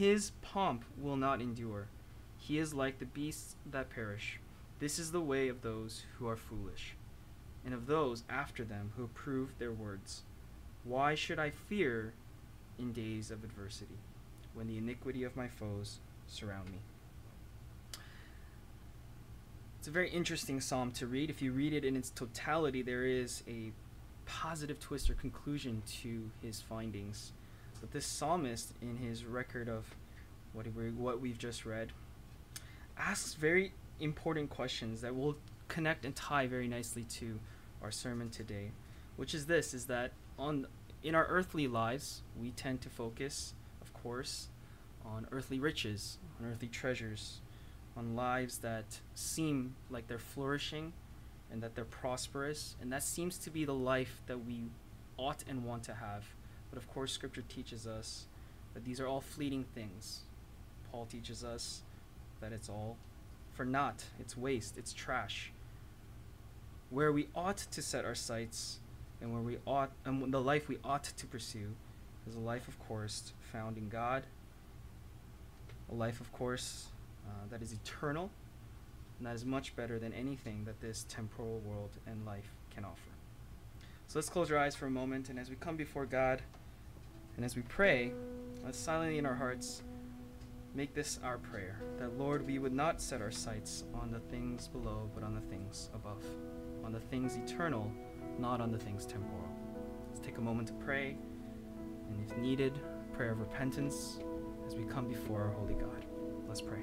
His pomp will not endure. He is like the beasts that perish. This is the way of those who are foolish, and of those after them who approve their words. Why should I fear in days of adversity, when the iniquity of my foes surround me? It's a very interesting psalm to read. If you read it in its totality, there is a positive twist or conclusion to his findings. But this psalmist, in his record of what we've just read, asks very important questions that will connect and tie very nicely to our sermon today, which is this, is that in our earthly lives, we tend to focus, of course, on earthly riches, on earthly treasures, on lives that seem like they're flourishing and that they're prosperous, and that seems to be the life that we ought and want to have. But of course, Scripture teaches us that these are all fleeting things. Paul teaches us that it's all for naught, it's waste, it's trash. Where we ought to set our sights and the life we ought to pursue is a life, of course, found in God, a life, of course, that is eternal, and that is much better than anything that this temporal world and life can offer. So let's close our eyes for a moment, and as we come before God and as we pray, let's silently in our hearts make this our prayer, that, Lord, we would not set our sights on the things below, but on the things above, on the things eternal, not on the things temporal. Let's take a moment to pray, and if needed, a prayer of repentance as we come before our holy God. Let's pray.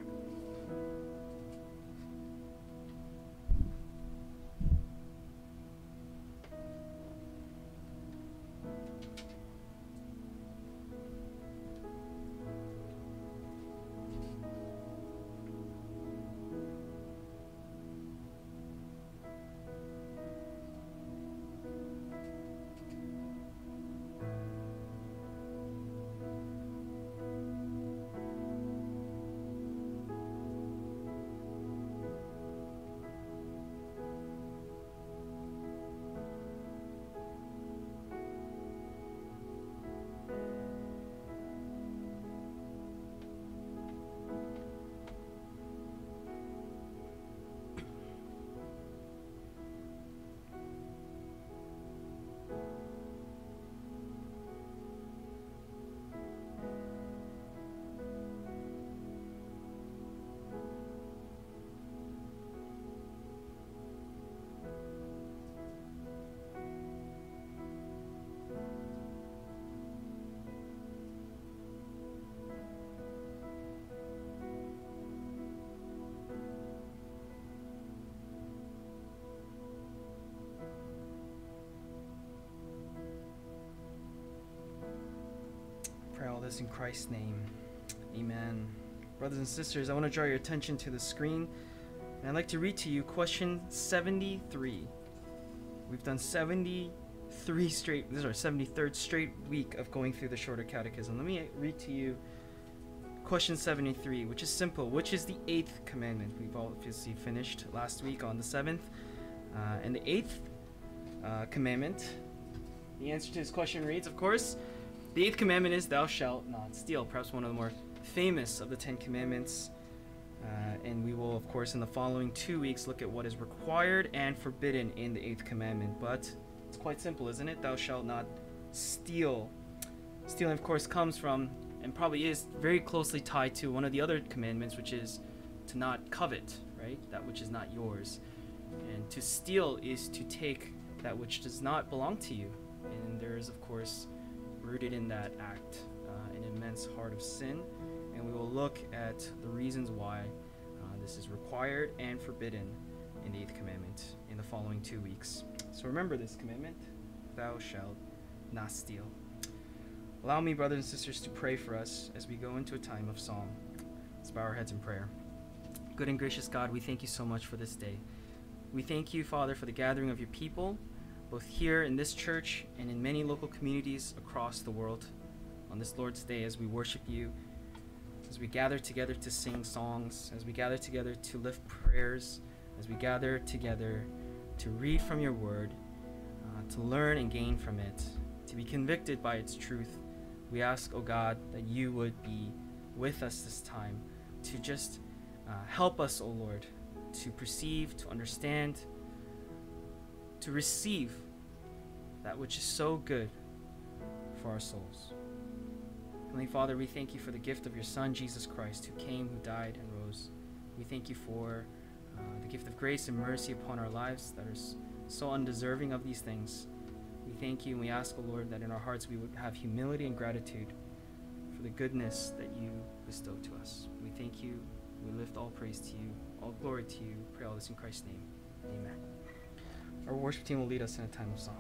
This in Christ's name. Amen. Brothers and sisters, I want to draw your attention to the screen, and I'd like to read to you question 73. We've done 73 straight, this is our 73rd straight week of going through the Shorter Catechism. Let me read to you question 73, which is simple. Which is the 8th commandment? We've obviously finished last week on the 7th. And the 8th commandment, the answer to this question reads, of course, the 8th commandment is, thou shalt not steal, perhaps one of the more famous of the 10 commandments. And we will, of course, in the following 2 weeks, look at what is required and forbidden in the 8th commandment. But it's quite simple, isn't it? Thou shalt not steal. Stealing, of course, comes from, and probably is very closely tied to, one of the other commandments, which is to not covet, right? That which is not yours. And to steal is to take that which does not belong to you. And there is, of course, rooted in that act, an immense heart of sin, and we will look at the reasons why this is required and forbidden in the 8th commandment in the following 2 weeks. So remember this commandment, thou shalt not steal. Allow me, brothers and sisters, to pray for us as we go into a time of psalm. Let's bow our heads in prayer. Good and gracious God, we thank you so much for this day. We thank you, Father, for the gathering of your people, both here in this church and in many local communities across the world on this Lord's Day as we worship you, as we gather together to sing songs, as we gather together to lift prayers, as we gather together to read from your word, to learn and gain from it, to be convicted by its truth. We ask, O God, that you would be with us this time to just help us, O Lord, to perceive, to understand, to receive that which is so good for our souls. Heavenly Father, we thank you for the gift of your Son, Jesus Christ, who came, who died, and rose. We thank you for the gift of grace and mercy upon our lives that are so undeserving of these things. We thank you and we ask, O Lord, that in our hearts we would have humility and gratitude for the goodness that you bestow to us. We thank you. We lift all praise to you, all glory to you. Pray all this in Christ's name. Amen. Our worship team will lead us in a time of song.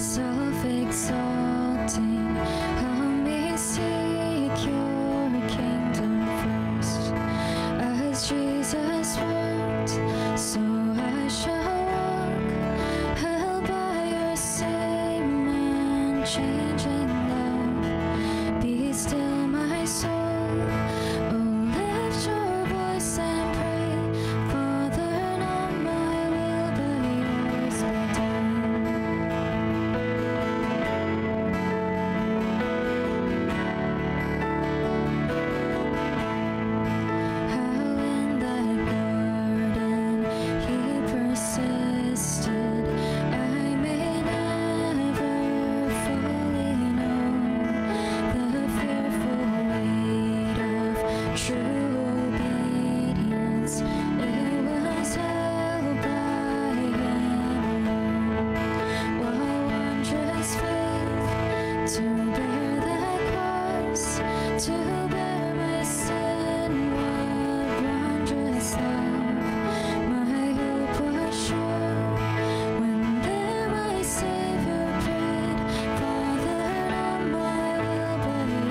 self-exalting, help me seek your kingdom first. As Jesus walked, so I shall walk, held by your same unchanging love. Be still my soul. Oh, lift your voice and pray, Father, not my will but yours be done. How in thy garden he persisted, I may never fully know the fearful weight of true obedience. It was held by him alone, while wondrous faith to bear that cross, to bear my sin. What wondrous love, my hope was sure when there my Savior prayed, Father, not my will but yours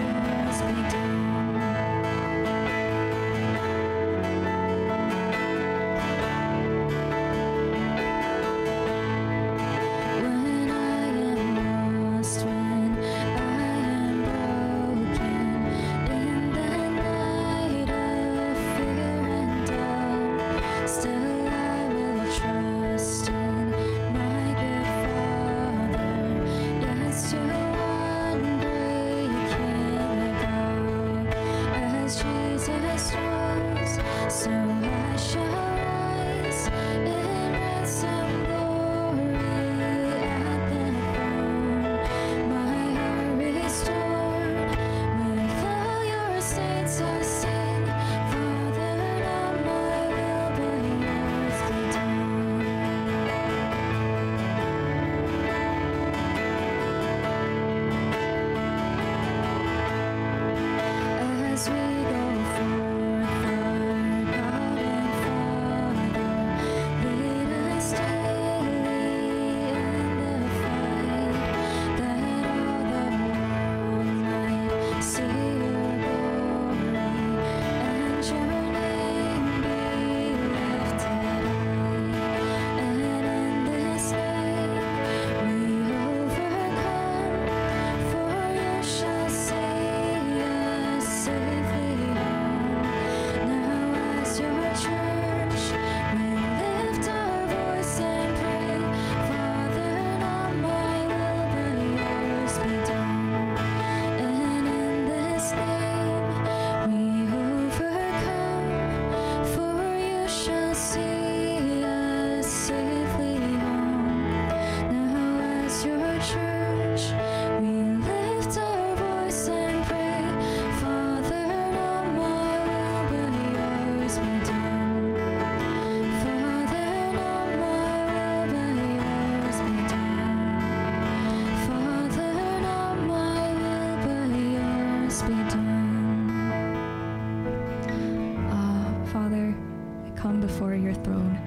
be done. When I am lost, when I am broken, in the night of fear and doubt, still I will trust in my good Father. Yes, to one breaking above, as Jesus rose, so I shall rise in rest and glory at the throne. My heart restored, with all your saints I sing, Father, not my will but yours be done. As we go forth, our God and Father, lead us daily in the fight, that all the world might see your glory, and your name be lifted high. And in this day we overcome, for you shall see us safely home. Now as your church we lift our voice and pray, Father, not my will but yours be done. And in this name we overcome, for you shall see us safely home. Now as your church we lift our voice and pray, Father, not my will but yours be done. Father, not my will but yours be done. Father, not my will but yours be done. Father, we come before your throne.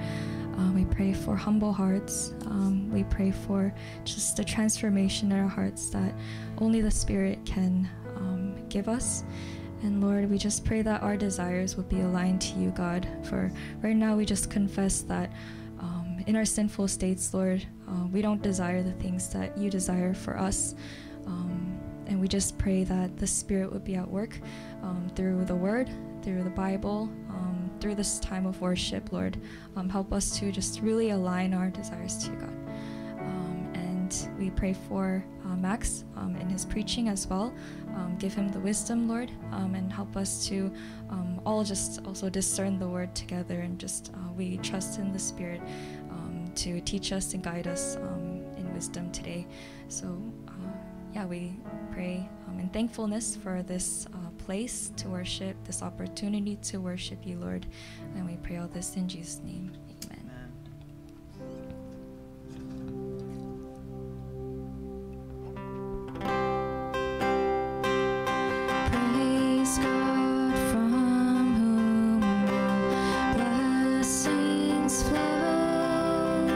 We pray for humble hearts. We pray for just the transformation in our hearts that only the Spirit can give us. And Lord, we just pray that our desires will be aligned to you, God. For right now, we just confess that in our sinful states, Lord, we don't desire the things that you desire for us. And we just pray that the Spirit would be at work through the Word, through the Bible, through this time of worship, Lord. Help us to just really align our desires to you, God. And we pray for Max in his preaching as well. Give him the wisdom, Lord, and help us to all just also discern the Word together. And just we trust in the Spirit to teach us and guide us in wisdom today. So yeah, we pray in thankfulness for this place to worship, this opportunity to worship you, Lord. And we pray all this in Jesus' name. Amen. Praise God, from whom all blessings flow.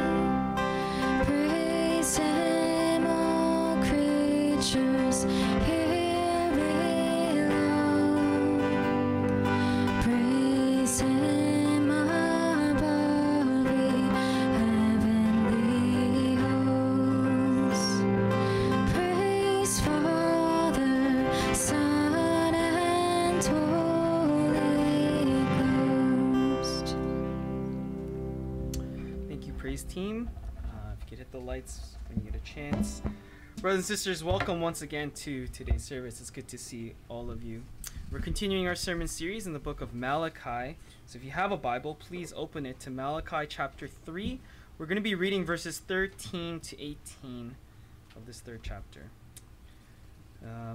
Praise Him, all praise team. If you could hit the lights when you get a chance. Brothers and sisters, welcome once again to today's service. It's good to see all of you. We're continuing our sermon series in the book of Malachi. So if you have a Bible, please open it to Malachi chapter 3. We're going to be reading verses 13 to 18 of this third chapter. I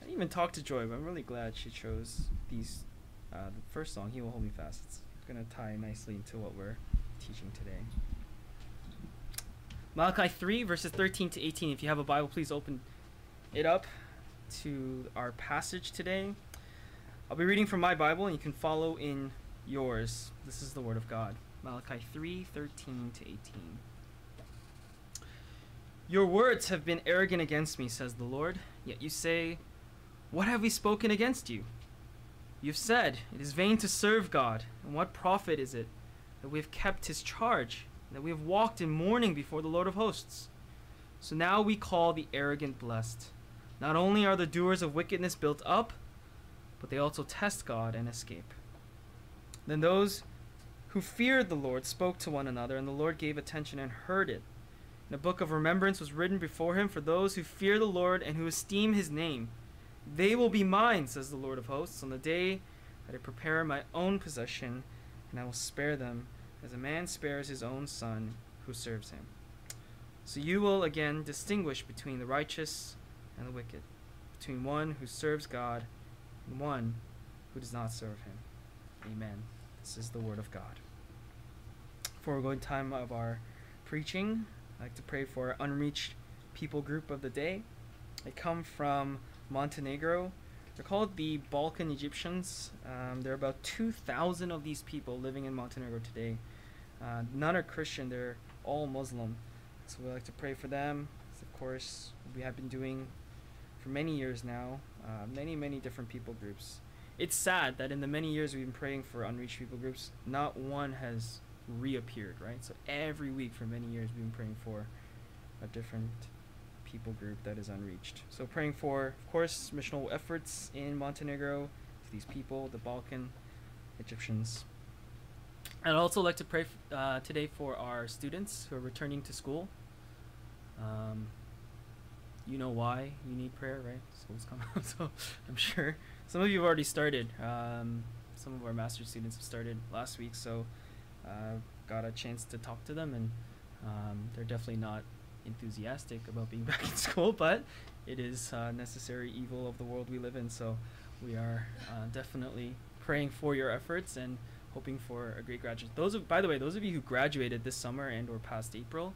didn't even talk to Joy, but I'm really glad she chose these. The first song, He Will Hold Me Fast. It's going to tie nicely into what we're teaching today. Malachi 3, verses 13 to 18. If you have a Bible, please open it up to our passage today. I'll be reading from my Bible, and you can follow in yours. This is the Word of God. Malachi 3, 13 to 18. Your words have been arrogant against me, says the Lord. Yet you say, what have we spoken against you? You've said, it is vain to serve God. And what profit is it that we have kept his charge? That we have walked in mourning before the Lord of hosts. So now we call the arrogant blessed. Not only are the doers of wickedness built up, but they also test God and escape. Then those who feared the Lord spoke to one another, and the Lord gave attention and heard it. And a book of remembrance was written before him for those who fear the Lord and who esteem his name. They will be mine, says the Lord of hosts, on the day that I prepare my own possession, and I will spare them, as a man spares his own son who serves him. So you will again distinguish between the righteous and the wicked, between one who serves God and one who does not serve him. Amen. This is the word of God. Before we go into time of our preaching, I'd like to pray for our unreached people group of the day. They come from Montenegro. They're called the Balkan Egyptians. There are about 2,000 of these people living in Montenegro today. None are Christian. They're all Muslim. So we like to pray for them. It's, of course, what we have been doing for many years now. Many different people groups. It's sad that in the many years we've been praying for unreached people groups, not one has reappeared, right? So every week for many years we've been praying for a different people group that is unreached. So praying for, of course, missional efforts in Montenegro to these people, the Balkan Egyptians. I'd also like to pray today for our students who are returning to school. You know why you need prayer, right? School's coming up, so I'm sure some of you have already started. Some of our master's students have started last week, so got a chance to talk to them, and they're definitely not enthusiastic about being back in school, but it is necessary evil of the world we live in, so we are definitely praying for your efforts and hoping for a great graduate. By the way, those of you who graduated this summer and or past April,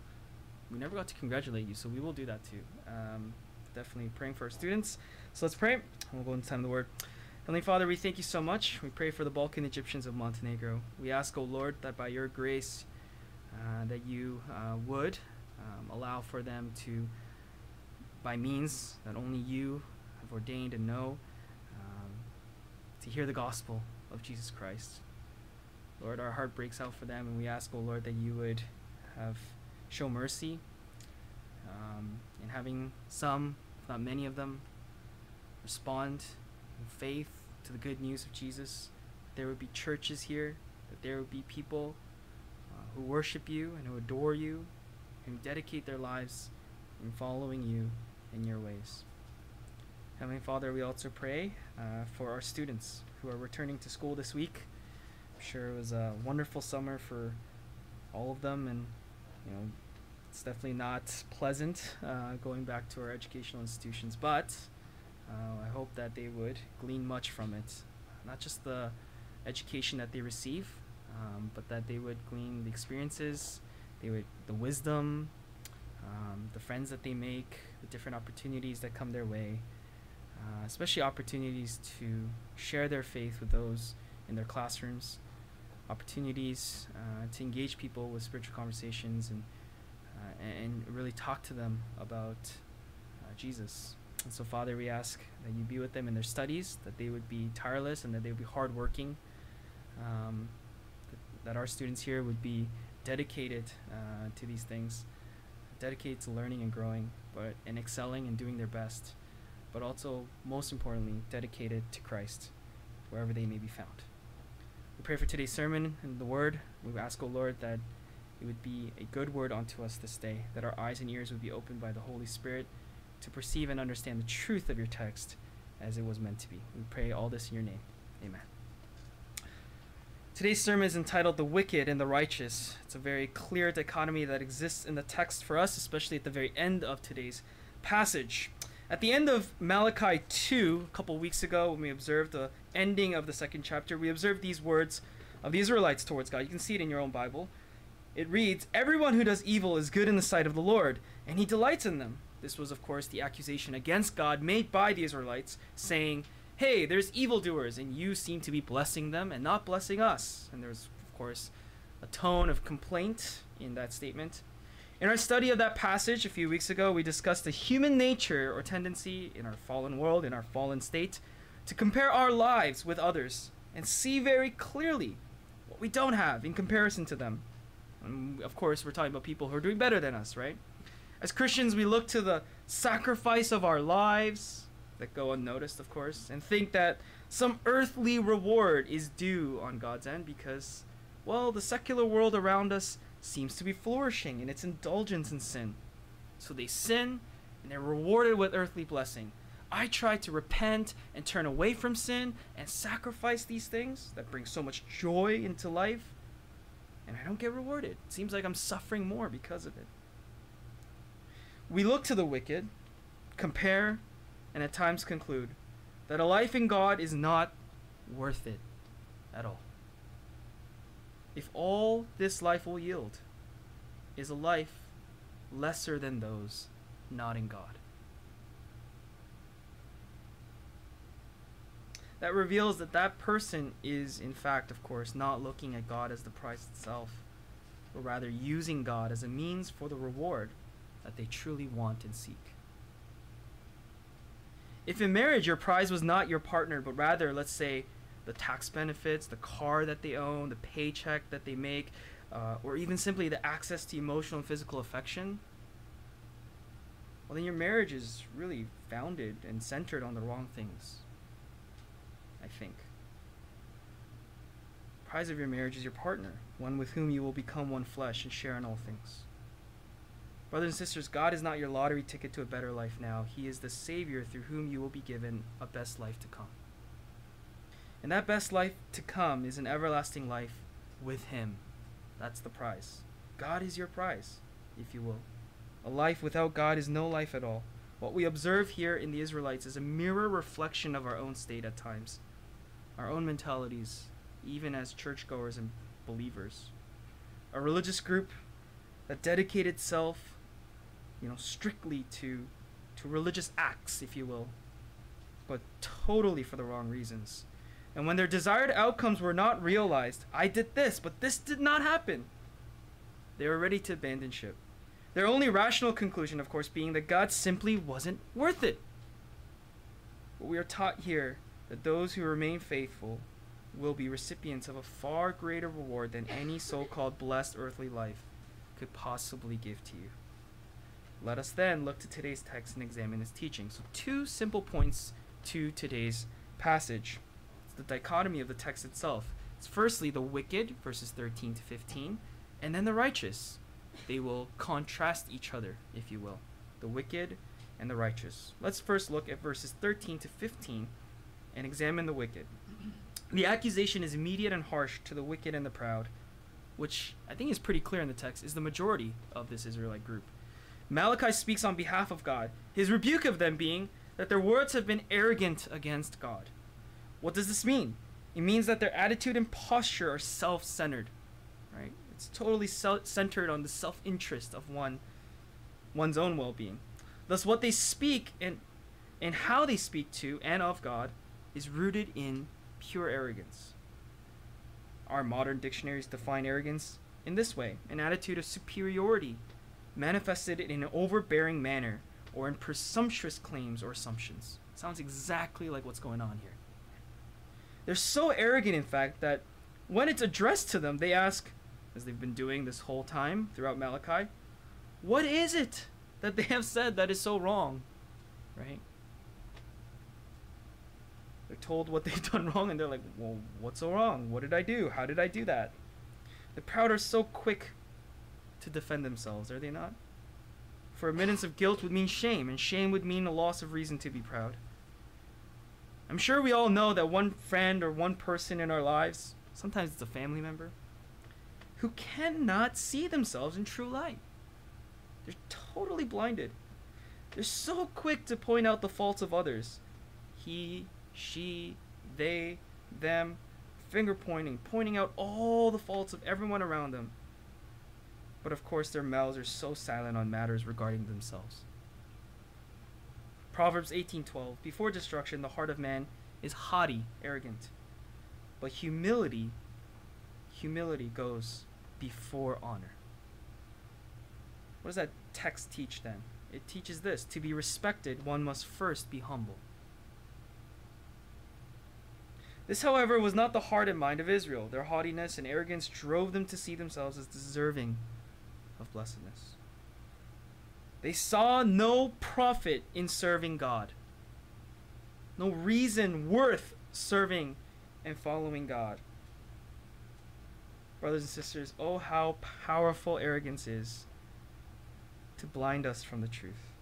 we never got to congratulate you, so we will do that too. Definitely praying for our students. So let's pray, and we'll go into time of the word. Heavenly Father, we thank you so much. We pray for the Balkan Egyptians of Montenegro. We ask, O Lord, that by your grace that you would allow for them to, by means that only you have ordained and know, to hear the gospel of Jesus Christ. Lord, our heart breaks out for them, and we ask, O Lord, that you would show mercy in having some, if not many of them, respond in faith to the good news of Jesus. That there would be churches here, that there would be people who worship you and who adore you, who dedicate their lives in following you in your ways. Heavenly Father, we also pray for our students who are returning to school this week. I'm sure it was a wonderful summer for all of them, and you know, it's definitely not pleasant going back to our educational institutions, but I hope that they would glean much from it. Not just the education that they receive, but that they would glean the experiences, the wisdom, the friends that they make, the different opportunities that come their way, especially opportunities to share their faith with those in their classrooms, opportunities to engage people with spiritual conversations, and really talk to them about Jesus. And so, Father, we ask that you be with them in their studies, that they would be tireless, and that they would be hardworking, that our students here would be dedicated to these things, dedicated to learning and growing, and excelling and doing their best, but also, most importantly, dedicated to Christ, wherever they may be found. We pray for today's sermon and the word. We ask, O Lord, that it would be a good word unto us this day, that our eyes and ears would be opened by the Holy Spirit to perceive and understand the truth of your text as it was meant to be. We pray all this in your name. Amen. Today's sermon is entitled The Wicked and the Righteous. It's a very clear dichotomy that exists in the text for us, especially at the very end of today's passage. At the end of Malachi 2, a couple weeks ago, when we observed the ending of the second chapter, we observed these words of the Israelites towards God. You can see it in your own Bible. It reads, "Everyone who does evil is good in the sight of the Lord, and he delights in them." This was, of course, the accusation against God made by the Israelites, saying, hey, there's evildoers, and you seem to be blessing them and not blessing us. And there's, of course, a tone of complaint in that statement. In our study of that passage a few weeks ago, we discussed the human nature or tendency in our fallen world, in our fallen state, to compare our lives with others and see very clearly what we don't have in comparison to them. And of course, we're talking about people who are doing better than us, right? As Christians, we look to the sacrifice of our lives that go unnoticed, of course, and think that some earthly reward is due on God's end because, well, the secular world around us seems to be flourishing in its indulgence in sin. So they sin, and they're rewarded with earthly blessing. I try to repent and turn away from sin and sacrifice these things that bring so much joy into life, and I don't get rewarded. It seems like I'm suffering more because of it. We look to the wicked, compare, and at times conclude that a life in God is not worth it at all. If all this life will yield is a life lesser than those not in God. That reveals that that person is, in fact, of course, not looking at God as the prize itself, but rather using God as a means for the reward that they truly want and seek. If in marriage your prize was not your partner, but rather, let's say, the tax benefits, the car that they own, the paycheck that they make, or even simply the access to emotional and physical affection, well, then your marriage is really founded and centered on the wrong things, I think. The prize of your marriage is your partner, one with whom you will become one flesh and share in all things. Brothers and sisters, God is not your lottery ticket to a better life now. He is the Savior through whom you will be given a best life to come. And that best life to come is an everlasting life with Him. That's the prize. God is your prize, if you will. A life without God is no life at all. What we observe here in the Israelites is a mirror reflection of our own state at times, our own mentalities, even as churchgoers and believers. A religious group that dedicated itself, strictly to religious acts, if you will, but totally for the wrong reasons. And when their desired outcomes were not realized, I did this, but this did not happen, they were ready to abandon ship. Their only rational conclusion, of course, being that God simply wasn't worth it. But we are taught here that those who remain faithful will be recipients of a far greater reward than any so-called blessed earthly life could possibly give to you. Let us then look to today's text and examine its teaching. So two simple points to today's passage. The dichotomy of the text itself. It's firstly the wicked, verses 13 to 15, and then the righteous. They will contrast each other, if you will. The wicked and the righteous. Let's first look at verses 13 to 15 and examine the wicked. The accusation is immediate and harsh to the wicked and the proud, which I think is pretty clear in the text, is the majority of this Israelite group. Malachi speaks on behalf of God, his rebuke of them being that their words have been arrogant against God. What does this mean? It means that their attitude and posture are self-centered, right? It's totally centered on the self-interest of one's own well-being. Thus, what they speak and how they speak to and of God is rooted in pure arrogance. Our modern dictionaries define arrogance in this way: an attitude of superiority manifested in an overbearing manner or in presumptuous claims or assumptions. Sounds exactly like what's going on here. They're so arrogant, in fact, that when it's addressed to them, they ask, as they've been doing this whole time throughout Malachi, what is it that they have said that is so wrong, right? They're told what they've done wrong, and they're like, well, what's so wrong? What did I do? How did I do that? The proud are so quick to defend themselves, are they not? For admittance of guilt would mean shame, and shame would mean a loss of reason to be proud. I'm sure we all know that one friend or one person in our lives, sometimes it's a family member, who cannot see themselves in true light. They're totally blinded. They're so quick to point out the faults of others. He, she, they, them, finger pointing, pointing out all the faults of everyone around them. But of course their mouths are so silent on matters regarding themselves. Proverbs 18:12, before destruction the heart of man is haughty, arrogant, but humility goes before honor. What does that text teach then? It teaches this: to be respected, one must first be humble. This, however, was not the heart and mind of Israel. Their haughtiness and arrogance drove them to see themselves as deserving of blessedness. They saw no profit in serving God, no reason worth serving and following God. Brothers and sisters, oh, how powerful arrogance is to blind us from the truth.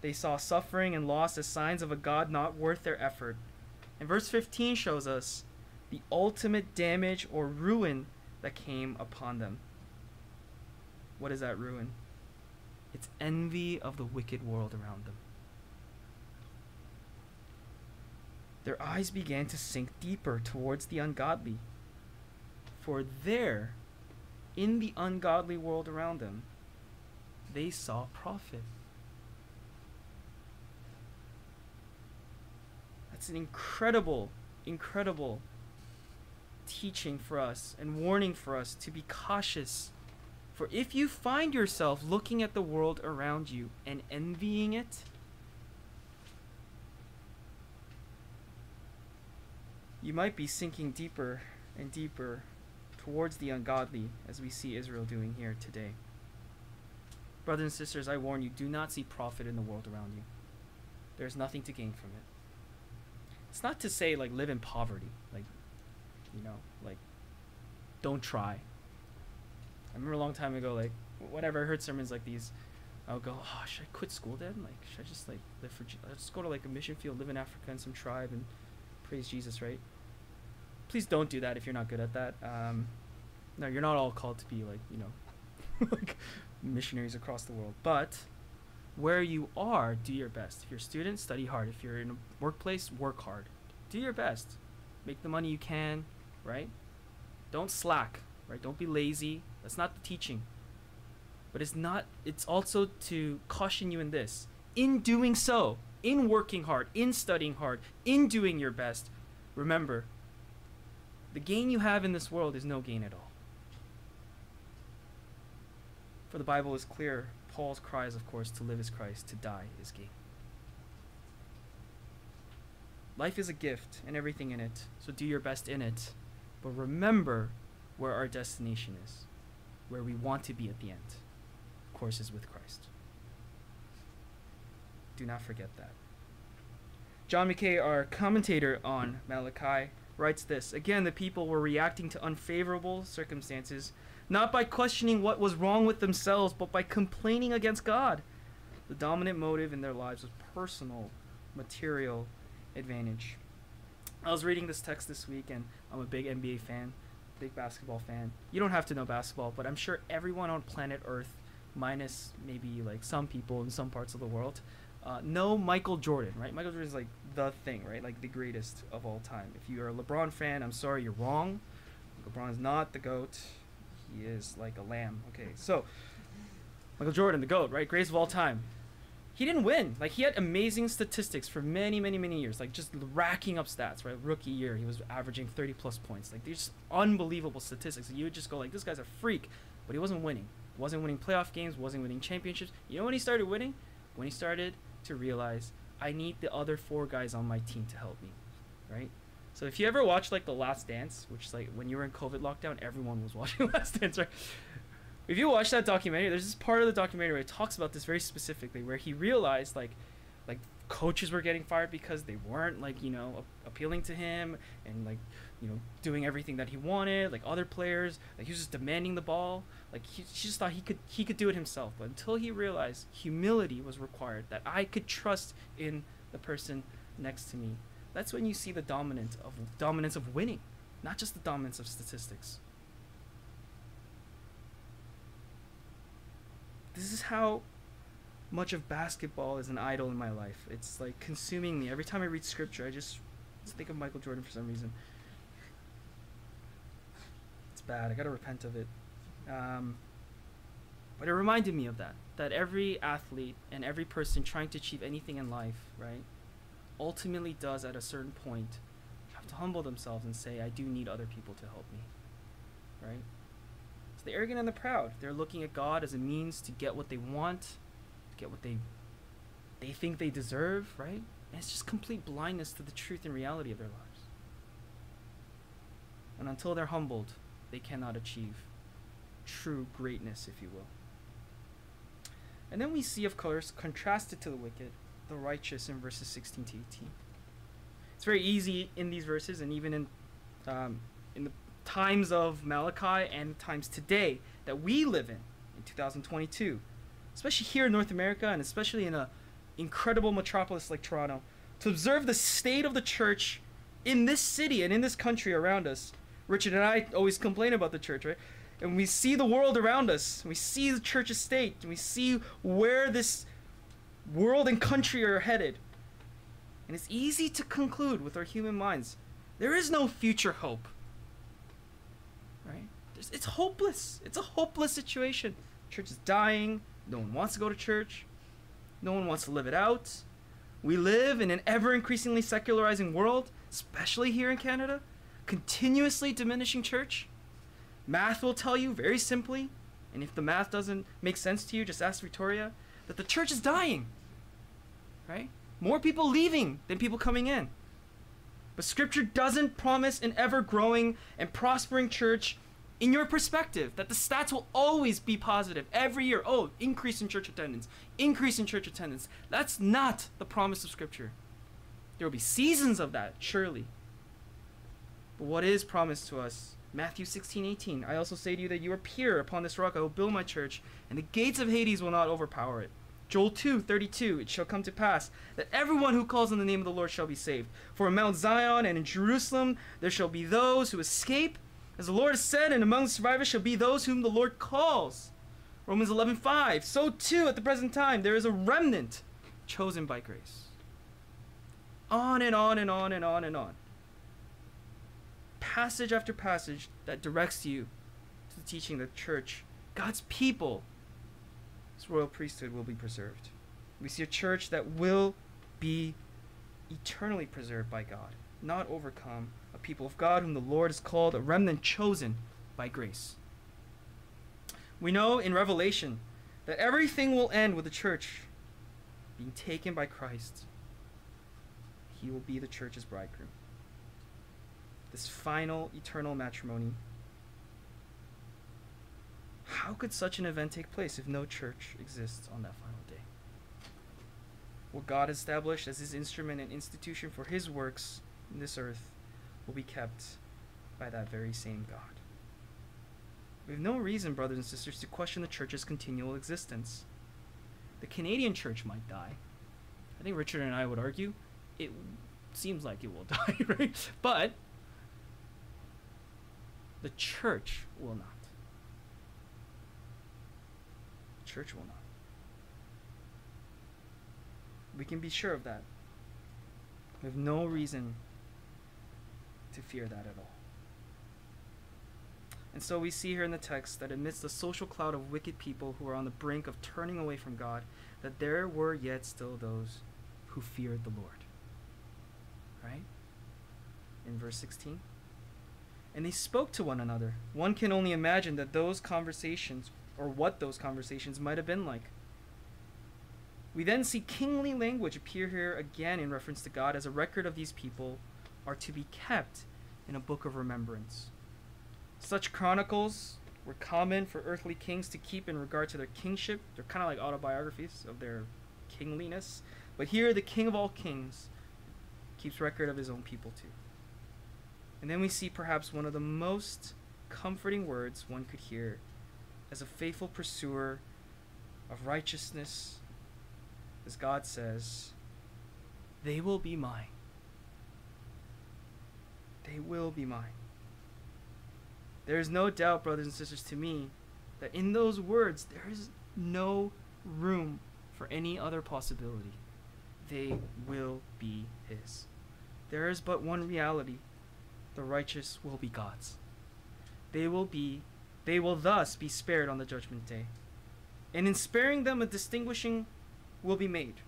They saw suffering and loss as signs of a God not worth their effort. And verse 15 shows us the ultimate damage or ruin that came upon them. What is that ruin? It's envy of the wicked world around them. Their eyes began to sink deeper towards the ungodly. For there, in the ungodly world around them, they saw profit. It's an incredible, incredible teaching for us and warning for us to be cautious. For if you find yourself looking at the world around you and envying it, you might be sinking deeper and deeper towards the ungodly, as we see Israel doing here today. Brothers and sisters, I warn you, do not see profit in the world around you. There's nothing to gain from it. It's not to say, like, live in poverty. Like, you know, like, don't try. I remember a long time ago, like, whenever I heard sermons like these, I would go, oh, should I quit school then? Like, should I just, like, live for Jesus? I'll just go to, like, a mission field, live in Africa in some tribe, and praise Jesus, right? Please don't do that if you're not good at that. No, you're not all called to be, like, you know, like, missionaries across the world. But where you are, do your best. If you're a student, study hard. If you're in a workplace, work hard. Do your best. Make the money you can, right? Don't slack, right? Don't be lazy. That's not the teaching. But it's also to caution you in this. In doing so, in working hard, in studying hard, in doing your best, remember, the gain you have in this world is no gain at all. For the Bible is clear. Paul's cries, of course, to live is Christ, to die is gain. Life is a gift and everything in it, so do your best in it. But remember where our destination is, where we want to be at the end. Of course, is with Christ. Do not forget that. John McKay, our commentator on Malachi, writes this. Again, the people were reacting to unfavorable circumstances, not by questioning what was wrong with themselves, but by complaining against God. The dominant motive in their lives was personal, material advantage. I was reading this text this week, and I'm a big NBA fan, big basketball fan. You don't have to know basketball, but I'm sure everyone on planet Earth, minus maybe like some people in some parts of the world, know Michael Jordan, right? Michael Jordan is like the thing, right? Like the greatest of all time. If you're a LeBron fan, I'm sorry, you're wrong. LeBron is not the GOAT. He is like a lamb. Okay, so Michael Jordan, the GOAT, right? Greatest of all time. He didn't win. Like, he had amazing statistics for many, many, many years. Like, just racking up stats, right? Rookie year, he was averaging 30-plus points. Like, these unbelievable statistics. You would just go like, this guy's a freak. But he wasn't winning. Wasn't winning playoff games. Wasn't winning championships. You know when he started winning? When he started to realize, I need the other four guys on my team to help me, right? So if you ever watched, like, The Last Dance, which is, like, when you were in COVID lockdown, everyone was watching The Last Dance, right? If you watch that documentary, there's this part of the documentary where it talks about this very specifically, where he realized, like coaches were getting fired because they weren't, like, you know, appealing to him, and, like, you know, doing everything that he wanted, like other players. Like he was just demanding the ball. Like he just thought he could do it himself. But until he realized humility was required, that I could trust in the person next to me. That's when you see the dominance of winning, not just the dominance of statistics. This is how much of basketball is an idol in my life. It's like consuming me. Every time I read scripture, I just think of Michael Jordan for some reason. It's bad. I gotta repent of it. But it reminded me of that every athlete and every person trying to achieve anything in life, right, ultimately does at a certain point have to humble themselves and say, I do need other people to help me, right? So the arrogant and the proud, they're looking at God as a means to get what they want, get what they think they deserve, right? And it's just complete blindness to the truth and reality of their lives. And until they're humbled, they cannot achieve true greatness, if you will. And then we see, of course, contrasted to the wicked, the righteous in verses 16 to 18. It's very easy in these verses, and even in the times of Malachi and times today that we live in 2022, especially here in North America and especially in a incredible metropolis like Toronto, to observe the state of the church in this city and in this country around us. Richard and I always complain about the church, right? And we see the world around us. We see the church's state. And we see where this world and country are headed. And it's easy to conclude with our human minds, there is no future hope, right? It's hopeless. It's a hopeless situation. Church is dying. No one wants to go to church. No one wants to live it out. We live in an ever-increasingly secularizing world, especially here in Canada. Continuously diminishing church. Math will tell you very simply, and if the math doesn't make sense to you, just ask Victoria, that the church is dying, right? More people leaving than people coming in. But scripture doesn't promise an ever-growing and prospering church in your perspective, that the stats will always be positive every year. Oh, increase in church attendance, increase in church attendance. That's not the promise of scripture. There will be seasons of that, surely. But what is promised to us? Matthew 16:18. I also say to you that you are Peter, upon this rock I will build my church, and the gates of Hades will not overpower it. Joel 2:32. It shall come to pass that everyone who calls on the name of the Lord shall be saved. For in Mount Zion and in Jerusalem there shall be those who escape, as the Lord has said, and among the survivors shall be those whom the Lord calls. Romans 11:5. So too at the present time there is a remnant chosen by grace. On and on and on and on and on. Passage after passage that directs you to the teaching that the church, God's people, this royal priesthood, will be preserved. We see a church that will be eternally preserved by God, not overcome, a people of God whom the Lord has called, a remnant chosen by grace. We know in Revelation that everything will end with the church being taken by Christ. He will be the church's bridegroom. This final eternal matrimony. How could such an event take place if no church exists on that final day? What God established as his instrument and institution for his works in this earth will be kept by that very same God. We have no reason, brothers and sisters, to question the church's continual existence. The Canadian church might die. I think Richard and I would argue it seems like it will die, right? But the church will not. The church will not. We can be sure of that. We have no reason to fear that at all. And so we see here in the text that amidst the social cloud of wicked people who are on the brink of turning away from God, that there were yet still those who feared the Lord. Right? In verse 16. And they spoke to one another. One can only imagine that those conversations, or what those conversations might have been like. We then see kingly language appear here again in reference to God, as a record of these people are to be kept in a book of remembrance. Such chronicles were common for earthly kings to keep in regard to their kingship. They're kind of like autobiographies of their kingliness. But here the King of all kings keeps record of his own people too. And then we see perhaps one of the most comforting words one could hear as a faithful pursuer of righteousness, as God says, "They will be mine. They will be mine." There is no doubt, brothers and sisters, to me, that in those words, there is no room for any other possibility. They will be his. There is but one reality. The righteous will be God's. They will thus be spared on the judgment day. And in sparing them, a distinguishing will be made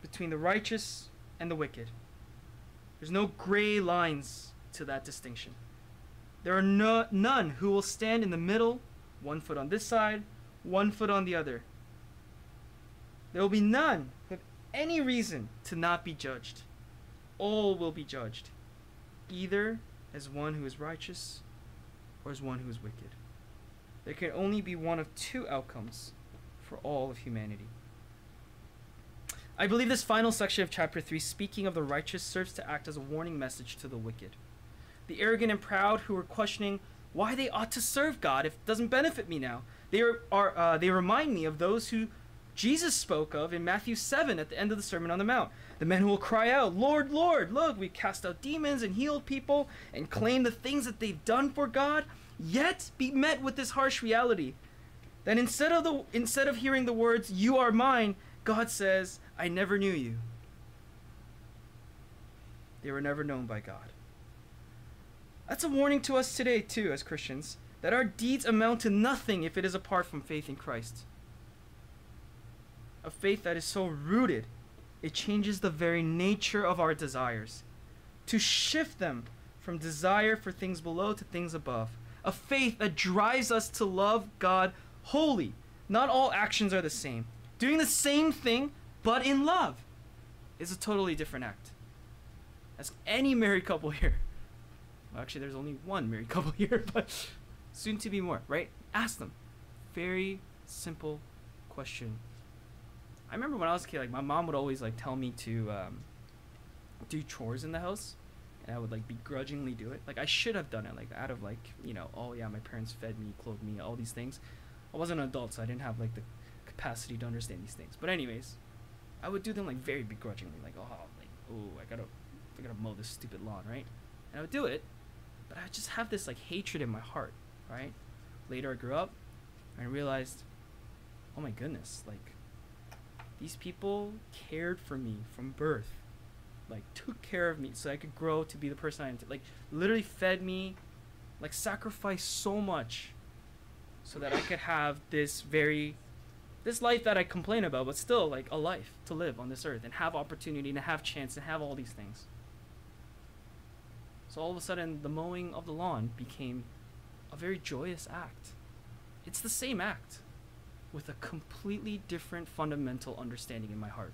between the righteous and the wicked. There's no gray lines to that distinction. There are none who will stand in the middle, one foot on this side, one foot on the other. There will be none who have any reason to not be judged. All will be judged, either as one who is righteous or as one who is wicked. There can only be one of two outcomes for all of humanity. I believe this final section of chapter 3, speaking of the righteous, serves to act as a warning message to the wicked, the arrogant and proud who are questioning why they ought to serve God if it doesn't benefit me now. They remind me of those who Jesus spoke of in Matthew 7 at the end of the Sermon on the Mount. The men who will cry out, "Lord, Lord, look, we've cast out demons and healed people," and claim the things that they've done for God, yet be met with this harsh reality. Then instead of hearing the words, "You are mine," God says, "I never knew you." They were never known by God. That's a warning to us today, too, as Christians, that our deeds amount to nothing if it is apart from faith in Christ. A faith that is so rooted, it changes the very nature of our desires, to shift them from desire for things below to things above. A faith that drives us to love God wholly. Not all actions are the same. Doing the same thing, but in love, is a totally different act. Ask any married couple here. Well, actually, there's only one married couple here, but soon to be more, right? Ask them. Very simple question. I remember when I was a kid, like, my mom would always like tell me to do chores in the house, and I would like begrudgingly do it. Like, I should have done it, like, out of, like, you know, oh yeah, my parents fed me, clothed me, all these things. I wasn't an adult, so I didn't have like the capacity to understand these things. But anyways, I would do them like very begrudgingly, like, I gotta mow this stupid lawn, right? And I would do it, but I would just have this like hatred in my heart, right? Later I grew up and I realized, oh my goodness, like, these people cared for me from birth, like, took care of me so I could grow to be the person I am, like, literally fed me, like, sacrificed so much so that I could have this life that I complain about, but still, like, a life to live on this earth and have opportunity and have chance and have all these things. So all of a sudden, the mowing of the lawn became a very joyous act. It's the same act, with a completely different fundamental understanding in my heart.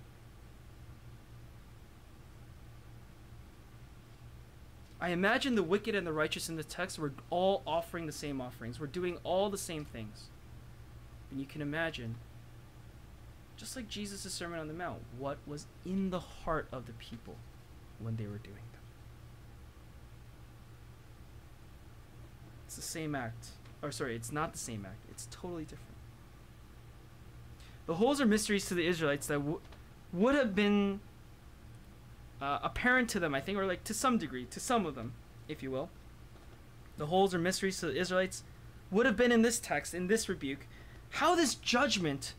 I imagine the wicked and the righteous in the text were all offering the same offerings. We're doing all the same things. And you can imagine, just like Jesus' Sermon on the Mount, what was in the heart of the people when they were doing them. It's the same act. Or sorry, it's not the same act. It's totally different. The holes are mysteries to the Israelites that would have been apparent to them, I think, or like to some degree, to some of them, if you will. The holes or mysteries to the Israelites would have been in this text, in this rebuke, how this judgment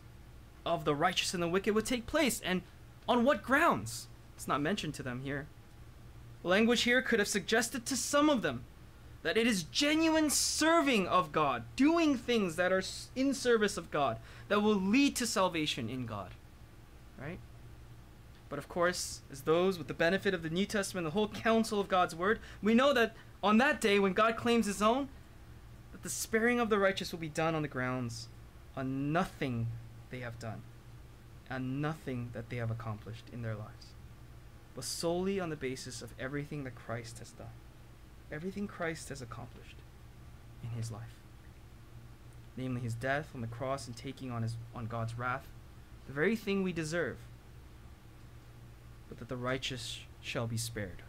of the righteous and the wicked would take place, and on what grounds. It's not mentioned to them here. Language here could have suggested to some of them that it is genuine serving of God, doing things that are in service of God, that will lead to salvation in God, right? But of course, as those with the benefit of the New Testament, the whole counsel of God's word, we know that on that day when God claims his own, that the sparing of the righteous will be done on the grounds, on nothing they have done, on nothing that they have accomplished in their lives, but solely on the basis of everything that Christ has done. Everything Christ has accomplished in his life, namely his death on the cross and taking on God's wrath, the very thing we deserve, but that the righteous shall be spared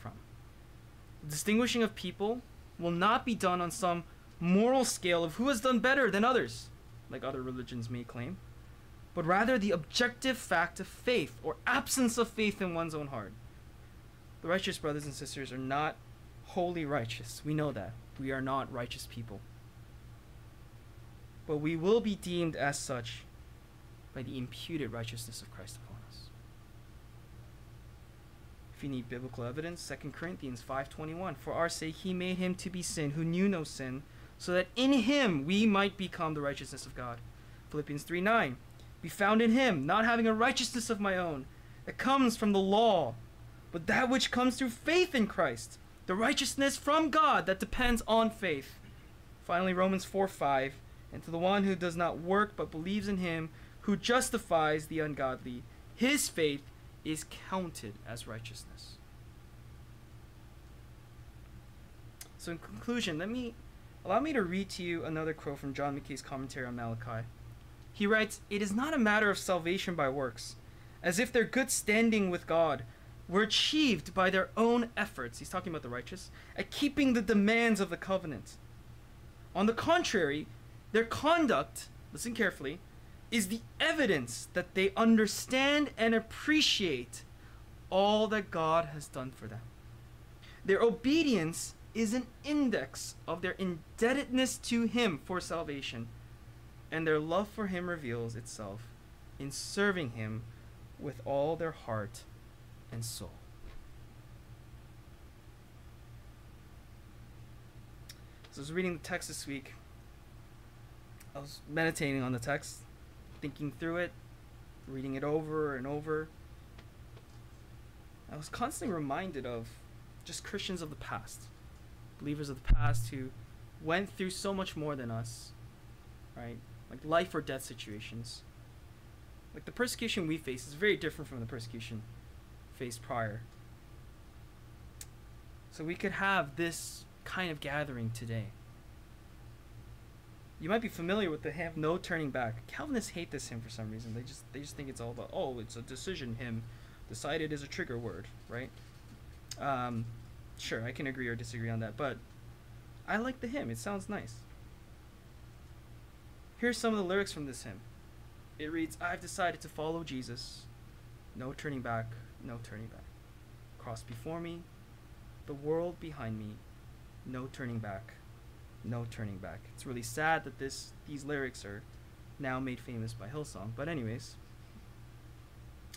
from. distinguishing of people will not be done on some moral scale of who has done better than others, like other religions may claim, but rather the objective fact of faith or absence of faith in one's own heart. The righteous brothers and sisters are not wholly righteous. We know that. We are not righteous people. But we will be deemed as such by the imputed righteousness of Christ upon us. If you need biblical evidence, 2 Corinthians 5:21, for our sake he made him to be sin who knew no sin, so that in him we might become the righteousness of God. Philippians 3:9, be found in him, not having a righteousness of my own that comes from the law, but that which comes through faith in Christ, the righteousness from God that depends on faith. Finally, Romans 4:5, and to the one who does not work but believes in him who justifies the ungodly, his faith is counted as righteousness. So in conclusion, allow me to read to you another quote from John McKay's commentary on Malachi. He writes, "It is not a matter of salvation by works, as if their good standing with God were achieved by their own efforts," he's talking about the righteous, "at keeping the demands of the covenant. On the contrary, their conduct," listen carefully, "is the evidence that they understand and appreciate all that God has done for them. Their obedience is an index of their indebtedness to him for salvation, and their love for him reveals itself in serving him with all their heart and soul." So I was reading the text this week. I was meditating on the text, thinking through it, reading it over and over. I was constantly reminded of just Christians of the past, believers of the past who went through so much more than us, right? Like life or death situations. Like the persecution we face is very different from the persecution faced prior. So we could have this kind of gathering today. You might be familiar with the hymn, "No Turning Back." Calvinists hate this hymn for some reason. They just think it's all about, oh, it's a decision hymn. Decided is a trigger word, right? Sure, I can agree or disagree on that, but I like the hymn. It sounds nice. Here's some of the lyrics from this hymn. It reads, "I've decided to follow Jesus. No turning back, no turning back. Cross before me, the world behind me. No turning back, no turning back." It's really sad that these lyrics are now made famous by Hillsong. But anyways,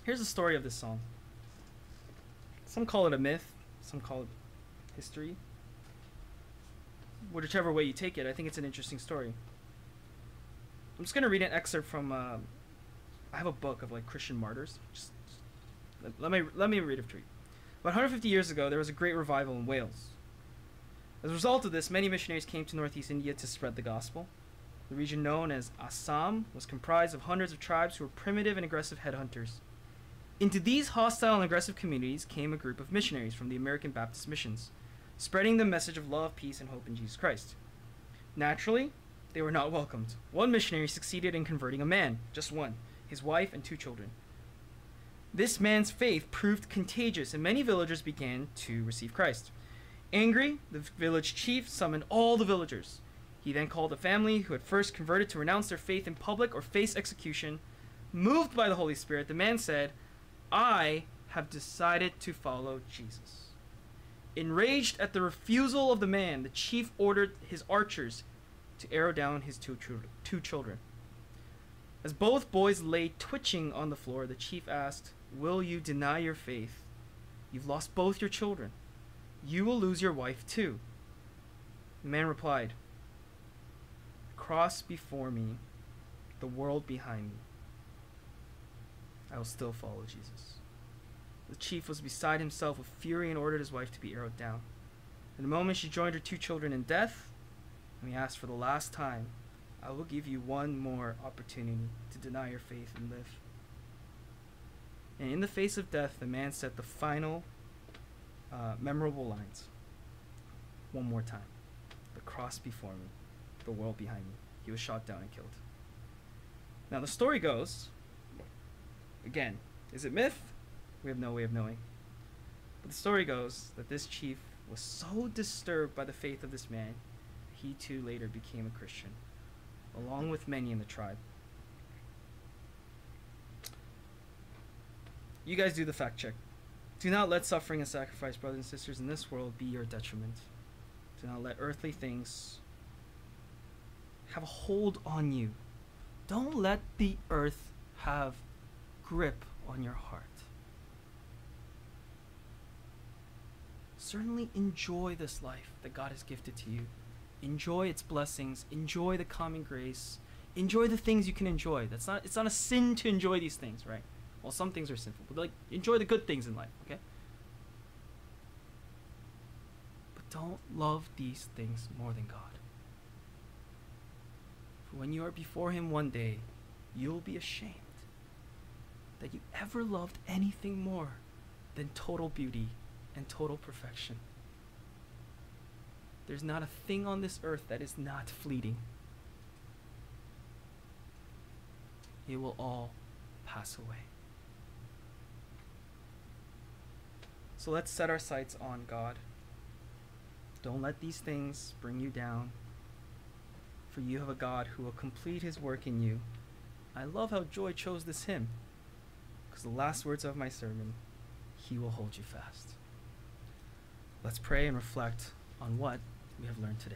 here's the story of this song. Some call it a myth, some call it history. Whichever way you take it, I think it's an interesting story. I'm just going to read an excerpt from, I have a book of like Christian martyrs. Let me read it to you. About 150 years ago, there was a great revival in Wales. As a result of this, many missionaries came to northeast India to spread the gospel. The region known as Assam was comprised of hundreds of tribes who were primitive and aggressive headhunters. Into these hostile and aggressive communities came a group of missionaries from the American Baptist missions, spreading the message of love, peace, and hope in Jesus Christ. Naturally, they were not welcomed. One missionary succeeded in converting a man, just one, his wife and two children. This man's faith proved contagious, and many villagers began to receive Christ. Angry, the village chief summoned all the villagers. He then called the family who had first converted to renounce their faith in public or face execution. Moved by the Holy Spirit, the man said, "I have decided to follow Jesus." Enraged at the refusal of the man, the chief ordered his archers to arrow down his two children. As both boys lay twitching on the floor, the chief asked, "Will you deny your faith? You've lost both your children. You will lose your wife too." The man replied, "Cross before me, the world behind me. I will still follow Jesus." The chief was beside himself with fury and ordered his wife to be arrowed down. In a moment she joined her two children in death, and he asked for the last time, "I will give you one more opportunity to deny your faith and live." And in the face of death, the man said the final memorable lines one more time: "The cross before me, the world behind me." He was shot down and killed. Now the story goes, again, is it myth? We have no way of knowing, but the story goes that this chief was so disturbed by the faith of this man, he too later became a Christian, along with many in the tribe. You guys do the fact check. Do not let suffering and sacrifice, brothers and sisters, in this world be your detriment. Do not let earthly things have a hold on you. Don't let the earth have grip on your heart. Certainly enjoy this life that God has gifted to you. Enjoy its blessings. Enjoy the common grace. Enjoy the things you can enjoy. It's not a sin to enjoy these things, right? Well, some things are sinful, but like, enjoy the good things in life, okay? But don't love these things more than God. For when you are before Him one day, you'll be ashamed that you ever loved anything more than total beauty and total perfection. There's not a thing on this earth that is not fleeting. It will all pass away. So let's set our sights on God. Don't let these things bring you down, for you have a God who will complete His work in you. I love how Joy chose this hymn, because the last words of my sermon, He will hold you fast. Let's pray and reflect on what we have learned today.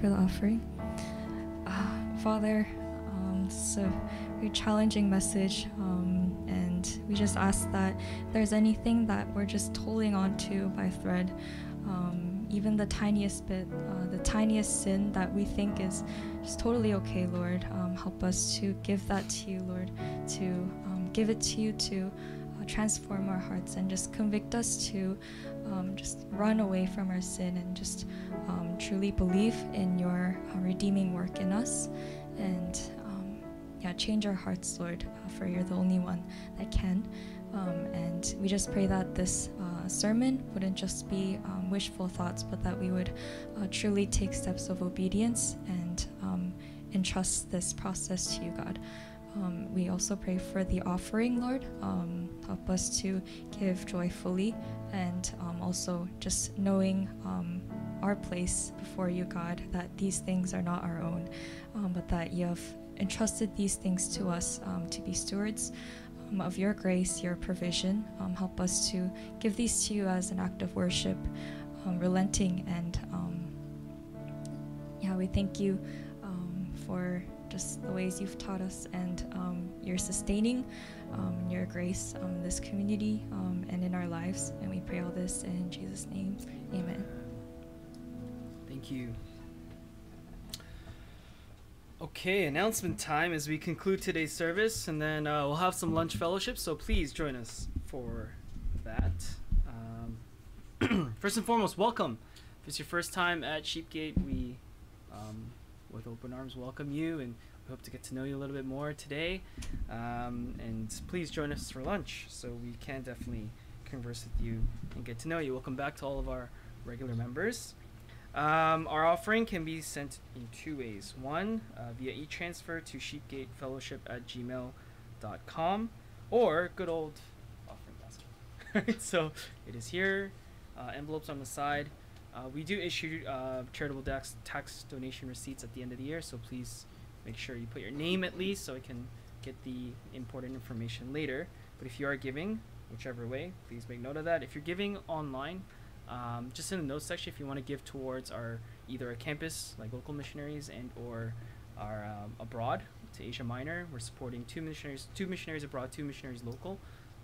For the offering. Father, it's a very challenging message, and we just ask that if there's anything that we're just holding on to by thread, even the tiniest bit, the tiniest sin that we think is just totally okay, Lord, help us to give that to you, Lord, to give it to you, to transform our hearts and just convict us to just run away from our sin and just truly believe in your redeeming work in us, and change our hearts, Lord, for you're the only one that can, and we just pray that this sermon wouldn't just be wishful thoughts, but that we would truly take steps of obedience and entrust this process to you, God. We also pray for the offering, Lord. Help us to give joyfully, and also just knowing our place before you, God, that these things are not our own, but that you have entrusted these things to us to be stewards of your grace, your provision. Help us to give these to you as an act of worship, relenting, and we thank you for just the ways you've taught us, and your sustaining, your grace in this community and in our lives. And we pray all this in Jesus' name. Amen. Thank you. Okay, announcement time as we conclude today's service, and then we'll have some lunch fellowship, so please join us for that. First and foremost, welcome. If it's your first time at Sheepgate, we with open arms welcome you, and we hope to get to know you a little bit more today, and please join us for lunch so we can definitely converse with you and get to know you. Welcome back to all of our regular members. Our offering can be sent in two ways. One, via e-transfer to sheepgatefellowship@gmail.com, or good old offering basket. So it is here, envelopes on the side. We do issue charitable tax donation receipts at the end of the year, so please make sure you put your name at least so I can get the important information later. But if you are giving, whichever way, please make note of that. If you're giving online, just in the notes section, if you want to give towards either our campus, like local missionaries, and or our abroad to Asia Minor. We're supporting two missionaries abroad, two missionaries local.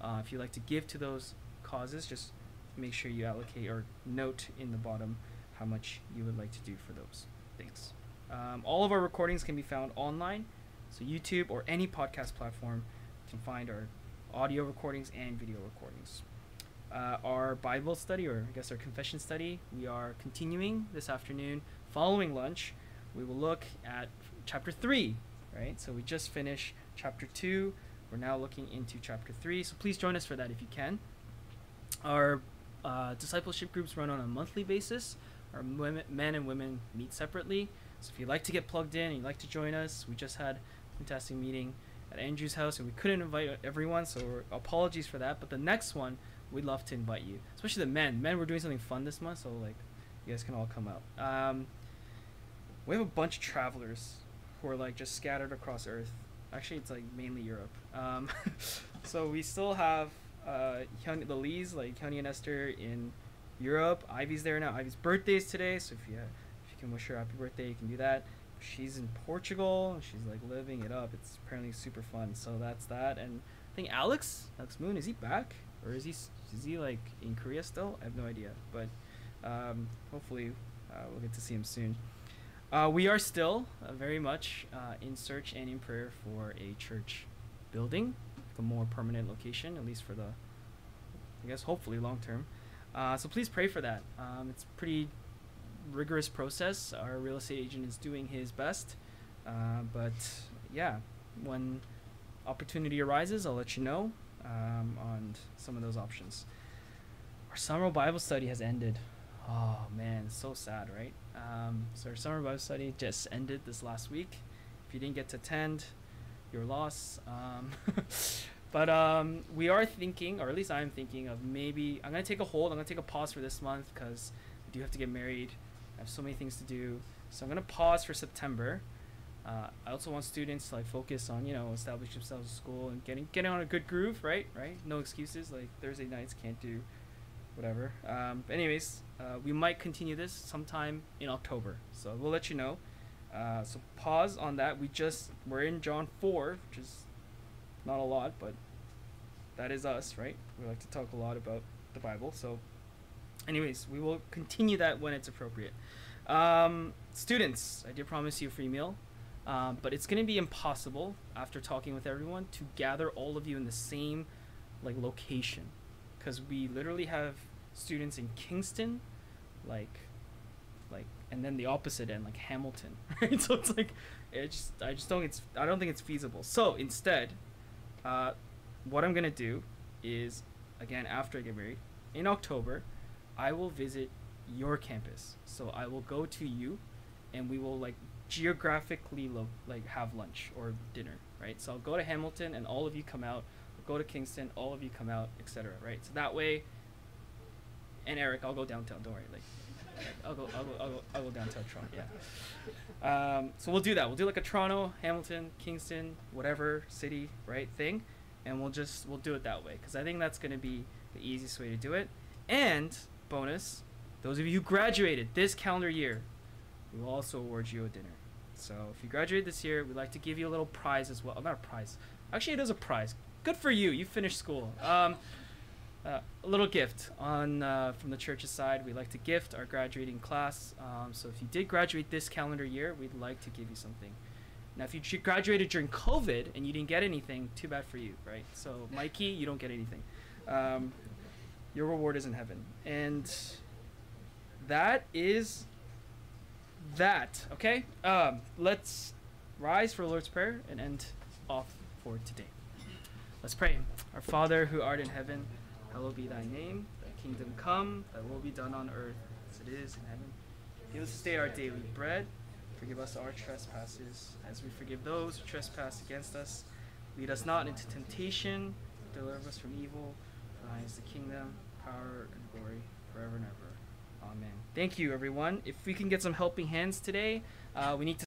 If you'd like to give to those causes, just make sure you allocate or note in the bottom how much you would like to do for those things. All of our recordings can be found online, so YouTube or any podcast platform can find our audio recordings and video recordings. Our Bible study, or I guess our confession study, we are continuing this afternoon. Following lunch, we will look at chapter 3, right? So we just finished chapter 2. We're now looking into chapter 3, so please join us for that if you can. Our discipleship groups run on a monthly basis. Our men and women meet separately. So if you'd like to get plugged in and you'd like to join us, we just had a fantastic meeting at Andrew's house and we couldn't invite everyone, so apologies for that. But the next one, we'd love to invite you, especially the men. Men, we're doing something fun this month, so like you guys can all come out. We have a bunch of travelers who are like just scattered across Earth. Actually, it's like mainly Europe. So we still have the Lees, like Hyung and Esther in Europe. Ivy's there now. Ivy's birthday's today, so if you can wish her happy birthday, you can do that. She's in Portugal. She's like living it up. It's apparently super fun. So that's that. And I think Alex Moon, is he back, or is he like in Korea still? I have no idea. But hopefully we'll get to see him soon. We are still very much in search and in prayer for a church building, a more permanent location, at least for the, I guess, hopefully long term. So please pray for that. It's a pretty rigorous process. Our real estate agent is doing his best. But yeah, when opportunity arises, I'll let you know on some of those options. Our summer Bible study has ended. Oh man, so sad, right? So our summer Bible study just ended this last week. If you didn't get to attend, your loss. But we are thinking, or at least I'm thinking, of maybe I'm going to take a hold. I'm going to take a pause for this month because I do have to get married. I have so many things to do. So I'm going to pause for September. I also want students to like focus on, you know, establishing themselves in school and getting on a good groove, right? No excuses, like Thursday nights can't do whatever. Anyways, we might continue this sometime in October, so we'll let you know. So pause on that. We're in John 4, which is not a lot, but that is us, right? We like to talk a lot about the Bible, so anyways, we will continue that when it's appropriate. Students, I did promise you a free meal. But it's going to be impossible, after talking with everyone, to gather all of you in the same like location, because we literally have students in Kingston, and then the opposite end, like Hamilton, right? So it's like, I don't think it's feasible. So instead, what I'm going to do is, again, after I get married, in October, I will visit your campus. So I will go to you, and we will like geographically have lunch or dinner, right? So I'll go to Hamilton and all of you come out, I'll go to Kingston, all of you come out, etc., right? So that way, and Eric, I'll go downtown, don't worry, I'll go downtown Toronto, yeah. So we'll do that, we'll do like a Toronto, Hamilton, Kingston, whatever city, right, thing, and we'll do it that way, because I think that's going to be the easiest way to do it. And bonus, those of you who graduated this calendar year, we will also award you a dinner. So if you graduate this year, we'd like to give you a little prize as well. Not a prize. Actually, it is a prize. Good for you. You finished school. A little gift from the church's side. We'd like to gift our graduating class. So if you did graduate this calendar year, we'd like to give you something. Now, if you graduated during COVID and you didn't get anything, too bad for you, right? So, Mikey, you don't get anything. Your reward is in heaven. And that is... that, okay? Let's rise for the Lord's Prayer and end off for today. Let's pray. Our Father, who art in heaven, hallowed be thy name. Thy kingdom come, thy will be done on earth as it is in heaven. Give us today our daily bread. Forgive us our trespasses, as we forgive those who trespass against us. Lead us not into temptation, but deliver us from evil. For thine is the kingdom, power, and glory, forever and ever. Amen. Thank you, everyone. If we can get some helping hands today, we need to